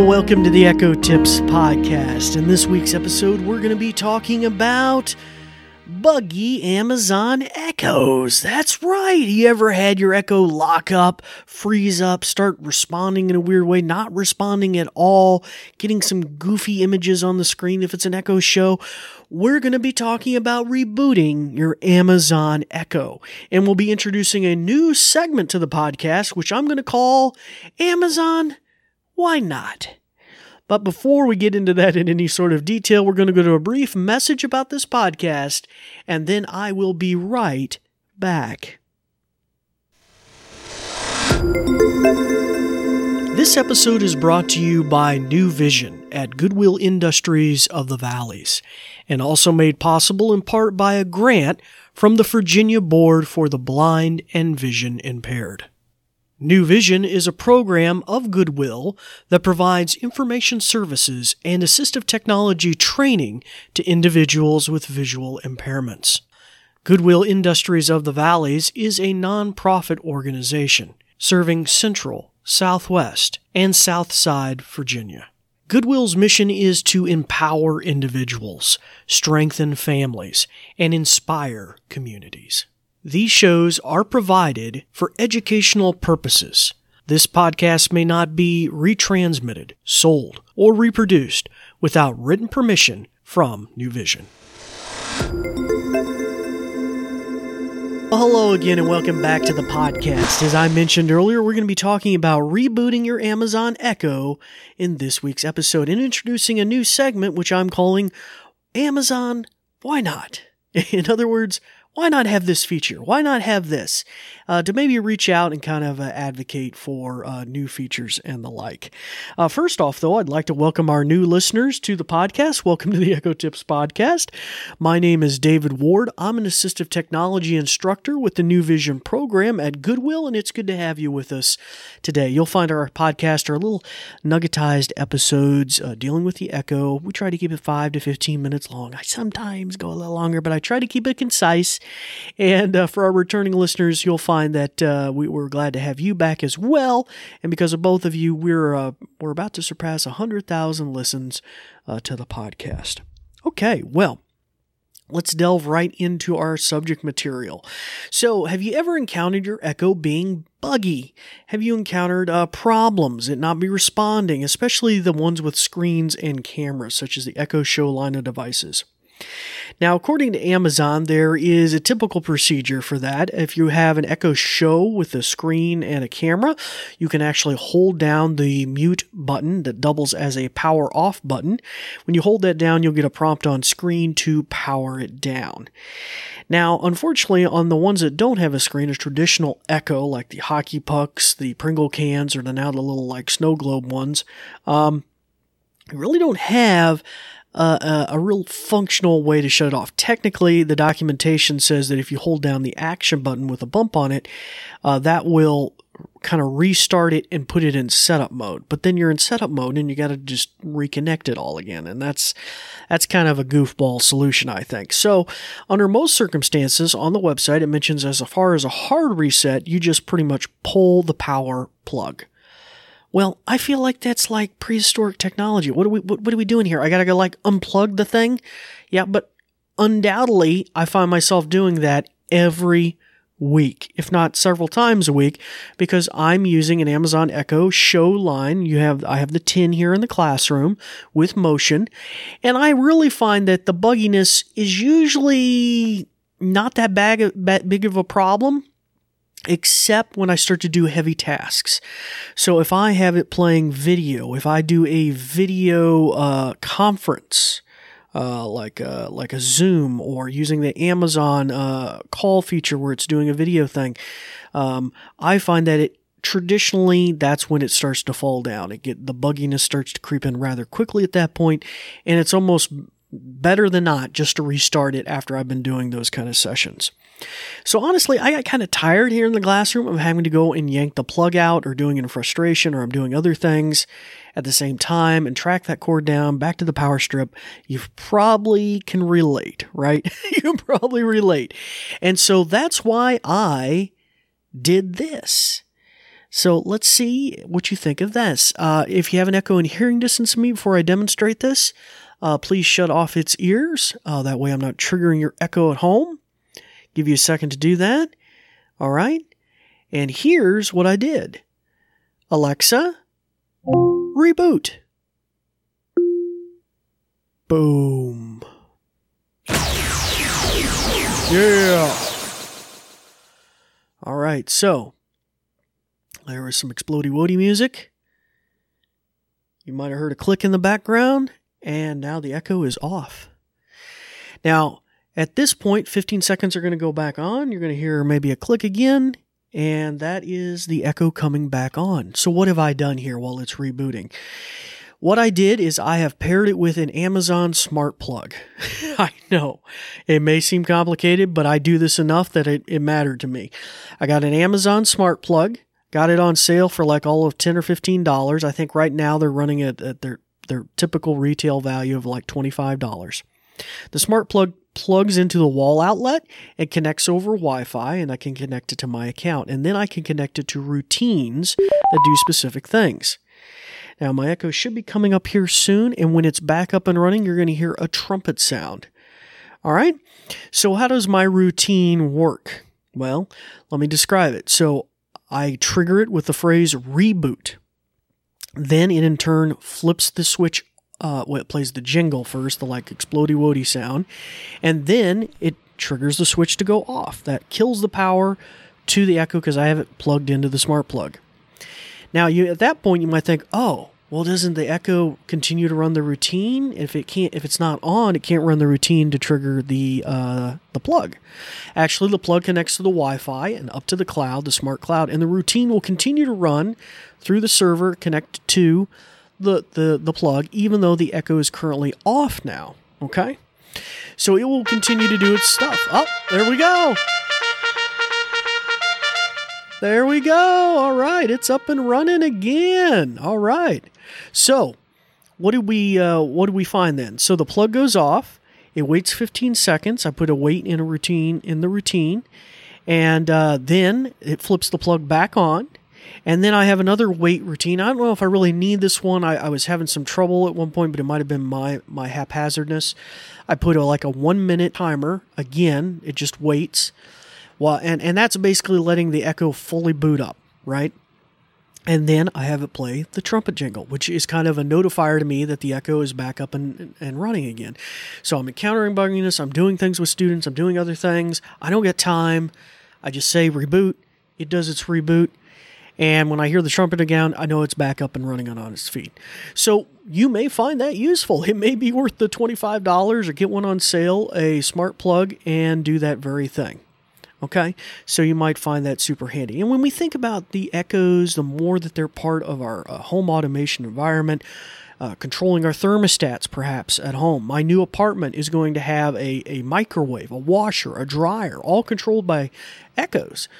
Hello, welcome to the Echo Tips Podcast. In this week's episode, we're going to be talking about buggy Amazon Echoes. That's right. You ever had your Echo lock up, freeze up, start responding in a weird way, not responding at all, getting some goofy images on the screen if it's an Echo Show? We're going to be talking about rebooting your Amazon Echo. And we'll be introducing a new segment to the podcast, which I'm going to call Amazon Why Not? But before we get into that in any sort of detail, we're going to go to a brief message about this podcast, and then I will be right back. This episode is brought to you by New Vision at Goodwill Industries of the Valleys, and also made possible in part by a grant from the Virginia Board for the Blind and Vision Impaired. New Vision is a program of Goodwill that provides information services and assistive technology training to individuals with visual impairments. Goodwill Industries of the Valleys is a nonprofit organization serving Central, Southwest, and Southside Virginia. Goodwill's mission is to empower individuals, strengthen families, and inspire communities. These shows are provided for educational purposes. This podcast may not be retransmitted, sold, or reproduced without written permission from New Vision. Well, hello again and welcome back to the podcast. As I mentioned earlier, we're going to be talking about rebooting your Amazon Echo in this week's episode and introducing a new segment, which I'm calling Amazon Why Not? In other words, why not have this feature? Why not have this? To maybe reach out and kind of advocate for new features and the like. First off, though, I'd like to welcome our new listeners to the podcast. Welcome to the Echo Tips Podcast. My name is David Ward. I'm an assistive technology instructor with the New Vision program at Goodwill, and it's good to have you with us today. You'll find our podcast, our little nuggetized episodes dealing with the Echo. We try to keep it 5 to 15 minutes long. I sometimes go a little longer, but I try to keep it concise. And for our returning listeners, you'll find that we're glad to have you back as well. And because of both of you, we're about to surpass 100,000 listens to the podcast. Okay, well, let's delve right into our subject material. So, have you ever encountered your Echo being buggy? Have you encountered problems, it not be responding, especially the ones with screens and cameras, such as the Echo Show line of devices? Now, according to Amazon, there is a typical procedure for that. If you have an Echo Show with a screen and a camera, you can actually hold down the mute button that doubles as a power off button. When you hold that down, you'll get a prompt on screen to power it down. Now, unfortunately, on the ones that don't have a screen, a traditional Echo, like the hockey pucks, the Pringle cans, or the now the little like snow globe ones, you really don't have a real functional way to shut it off. Technically, the documentation says that if you hold down the action button with a bump on it, that will kind of restart it and put it in setup mode. But then you're in setup mode and you got to just reconnect it all again. And that's kind of a goofball solution, I think. So under most circumstances on the website, it mentions as far as a hard reset, you just pretty much pull the power plug. Well, I feel like that's like prehistoric technology. What are we doing here? I gotta go like unplug the thing? Yeah, but undoubtedly I find myself doing that every week, if not several times a week, because I'm using an Amazon Echo Show line. I have the 10 here in the classroom with motion, and I really find that the bugginess is usually not that big of a problem, except when I start to do heavy tasks. So if I have it playing video, if I do a video conference, like a Zoom or using the Amazon call feature where it's doing a video thing, I find that traditionally, that's when it starts to fall down. The bugginess starts to creep in rather quickly at that point, and it's almost better than not just to restart it after I've been doing those kind of sessions. So honestly, I got kind of tired here in the classroom of having to go and yank the plug out or doing it in frustration, or I'm doing other things at the same time and track that cord down back to the power strip. You probably can relate, right? You probably relate. And so that's why I did this. So let's see what you think of this. If you have an Echo in hearing distance of me before I demonstrate this, please shut off its ears. That way I'm not triggering your Echo at home. Give you a second to do that. All right. And here's what I did. Alexa, reboot. Boom. Yeah. All right. So there was some explodey-wodey music. You might have heard a click in the background. And now the Echo is off. Now, at this point, 15 seconds are going to go back on. You're going to hear maybe a click again. And that is the Echo coming back on. So what have I done here while it's rebooting? What I did is I have paired it with an Amazon smart plug. I know it may seem complicated, but I do this enough that it mattered to me. I got an Amazon smart plug, got it on sale for like all of $10 or $15. I think right now they're running it at their typical retail value of like $25. The smart plug plugs into the wall outlet and connects over Wi-Fi, and I can connect it to my account. And then I can connect it to routines that do specific things. Now, my Echo should be coming up here soon, and when it's back up and running, you're going to hear a trumpet sound. All right? So how does my routine work? Well, let me describe it. So I trigger it with the phrase reboot. Then it in turn flips the switch. It plays the jingle first, the like explodey-wodey sound, and then it triggers the switch to go off. That kills the power to the Echo because I have it plugged into the smart plug. Now, at that point, you might think, oh, well, doesn't the Echo continue to run the routine? If it's not on, it can't run the routine to trigger the plug. Actually, the plug connects to the Wi-Fi and up to the cloud, the smart cloud, and the routine will continue to run through the server, connect to the plug, even though the Echo is currently off now, okay? So it will continue to do its stuff. Oh, there we go. There we go. All right, it's up and running again. All right. So what did we find then? So the plug goes off. It waits 15 seconds. I put a wait in the routine, and then it flips the plug back on. And then I have another wait routine. I don't know if I really need this one. I was having some trouble at one point, but it might have been my haphazardness. I put a 1-minute timer. Again, it just waits. Well, and that's basically letting the Echo fully boot up, right? And then I have it play the trumpet jingle, which is kind of a notifier to me that the Echo is back up and running again. So I'm encountering bugginess. I'm doing things with students. I'm doing other things. I don't get time. I just say reboot. It does its reboot. And when I hear the trumpet again, I know it's back up and running on its feet. So you may find that useful. It may be worth the $25 or get one on sale, a smart plug, and do that very thing. Okay? So you might find that super handy. And when we think about the Echoes, the more that they're part of our home automation environment, controlling our thermostats perhaps at home. My new apartment is going to have a microwave, a washer, a dryer, all controlled by Echoes.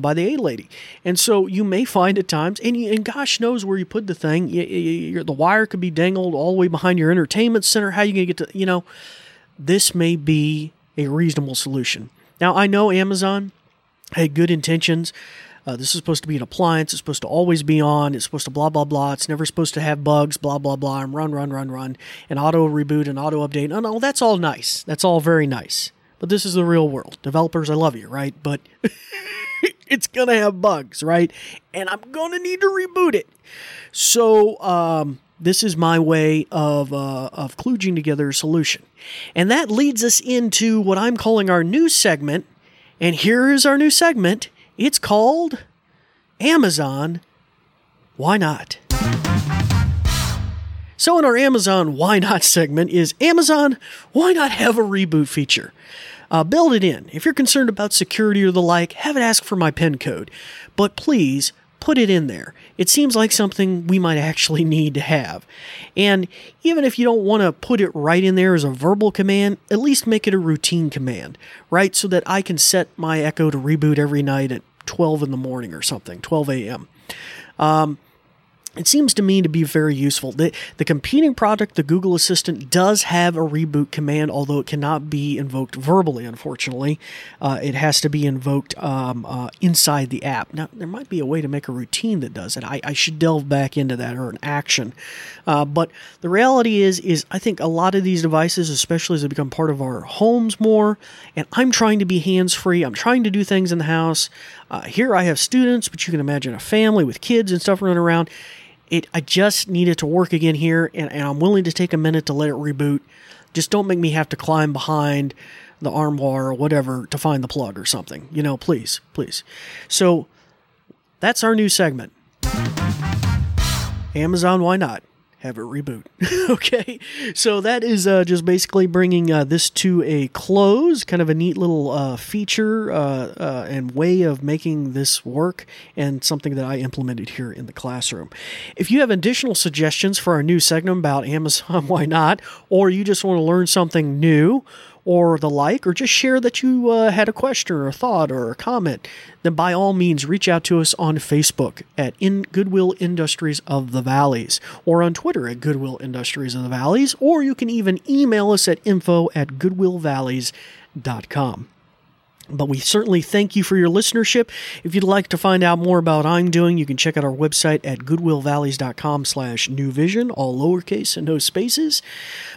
By the Aid Lady. And so you may find at times, and gosh knows where you put the thing, the wire could be dangled all the way behind your entertainment center. How are you going to get to, this may be a reasonable solution. Now, I know Amazon had good intentions. This is supposed to be an appliance. It's supposed to always be on. It's supposed to blah, blah, blah. It's never supposed to have bugs, blah, blah, blah, and run, and auto reboot and auto update. Oh, no, that's all nice. That's all very nice. But this is the real world. Developers, I love you, right? But... it's going to have bugs, right? And I'm going to need to reboot it. So this is my way of kludging together a solution. And that leads us into what I'm calling our new segment. And here is our new segment. It's called Amazon Why Not? So in our Amazon Why Not segment is Amazon, why not have a reboot feature? Build it in. If you're concerned about security or the like, have it ask for my PIN code. But please put it in there. It seems like something we might actually need to have. And even if you don't want to put it right in there as a verbal command, at least make it a routine command, right? So that I can set my Echo to reboot every night at 12 in the morning or something, 12 a.m. It seems to me to be very useful. The competing product, the Google Assistant, does have a reboot command, although it cannot be invoked verbally, unfortunately. It has to be invoked inside the app. Now, there might be a way to make a routine that does it. I should delve back into that, or an action. But the reality is I think a lot of these devices, especially as they become part of our homes more, and I'm trying to be hands-free. I'm trying to do things in the house. Here I have students, but you can imagine a family with kids and stuff running around. I just need it to work again here, and I'm willing to take a minute to let it reboot. Just don't make me have to climb behind the armoire or whatever to find the plug or something. You know, please, please. So that's our new segment. Amazon, why not? Have it reboot. Okay. So that is just basically bringing this to a close, kind of a neat little feature and way of making this work, and something that I implemented here in the classroom. If you have additional suggestions for our new segment about Amazon, why not? Or you just want to learn something new or the like, or just share that you had a question or a thought or a comment, then by all means, reach out to us on Facebook at Goodwill Industries of the Valleys, or on Twitter at Goodwill Industries of the Valleys, or you can even email us at info@goodwillvalleys.com. But we certainly thank you for your listenership. If you'd like to find out more about what I'm doing, you can check out our website at goodwillvalleys.com/newvision, all lowercase and no spaces.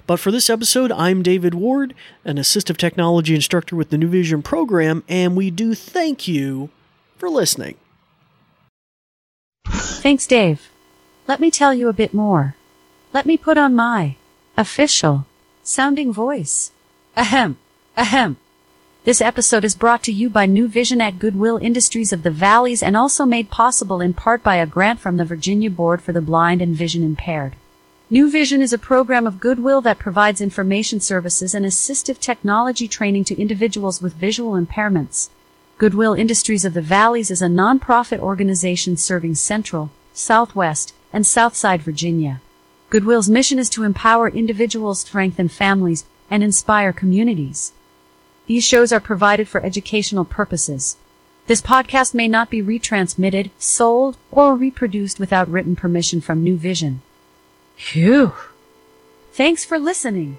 But for this episode, I'm David Ward, an assistive technology instructor with the New Vision program, and we do thank you for listening. Thanks, Dave. Let me tell you a bit more. Let me put on my official sounding voice. Ahem, ahem. This episode is brought to you by New Vision at Goodwill Industries of the Valleys, and also made possible in part by a grant from the Virginia Board for the Blind and Vision Impaired. New Vision is a program of Goodwill that provides information services and assistive technology training to individuals with visual impairments. Goodwill Industries of the Valleys is a nonprofit organization serving Central, Southwest, and Southside Virginia. Goodwill's mission is to empower individuals, strengthen families, and inspire communities. These shows are provided for educational purposes. This podcast may not be retransmitted, sold, or reproduced without written permission from New Vision. Phew. Thanks for listening.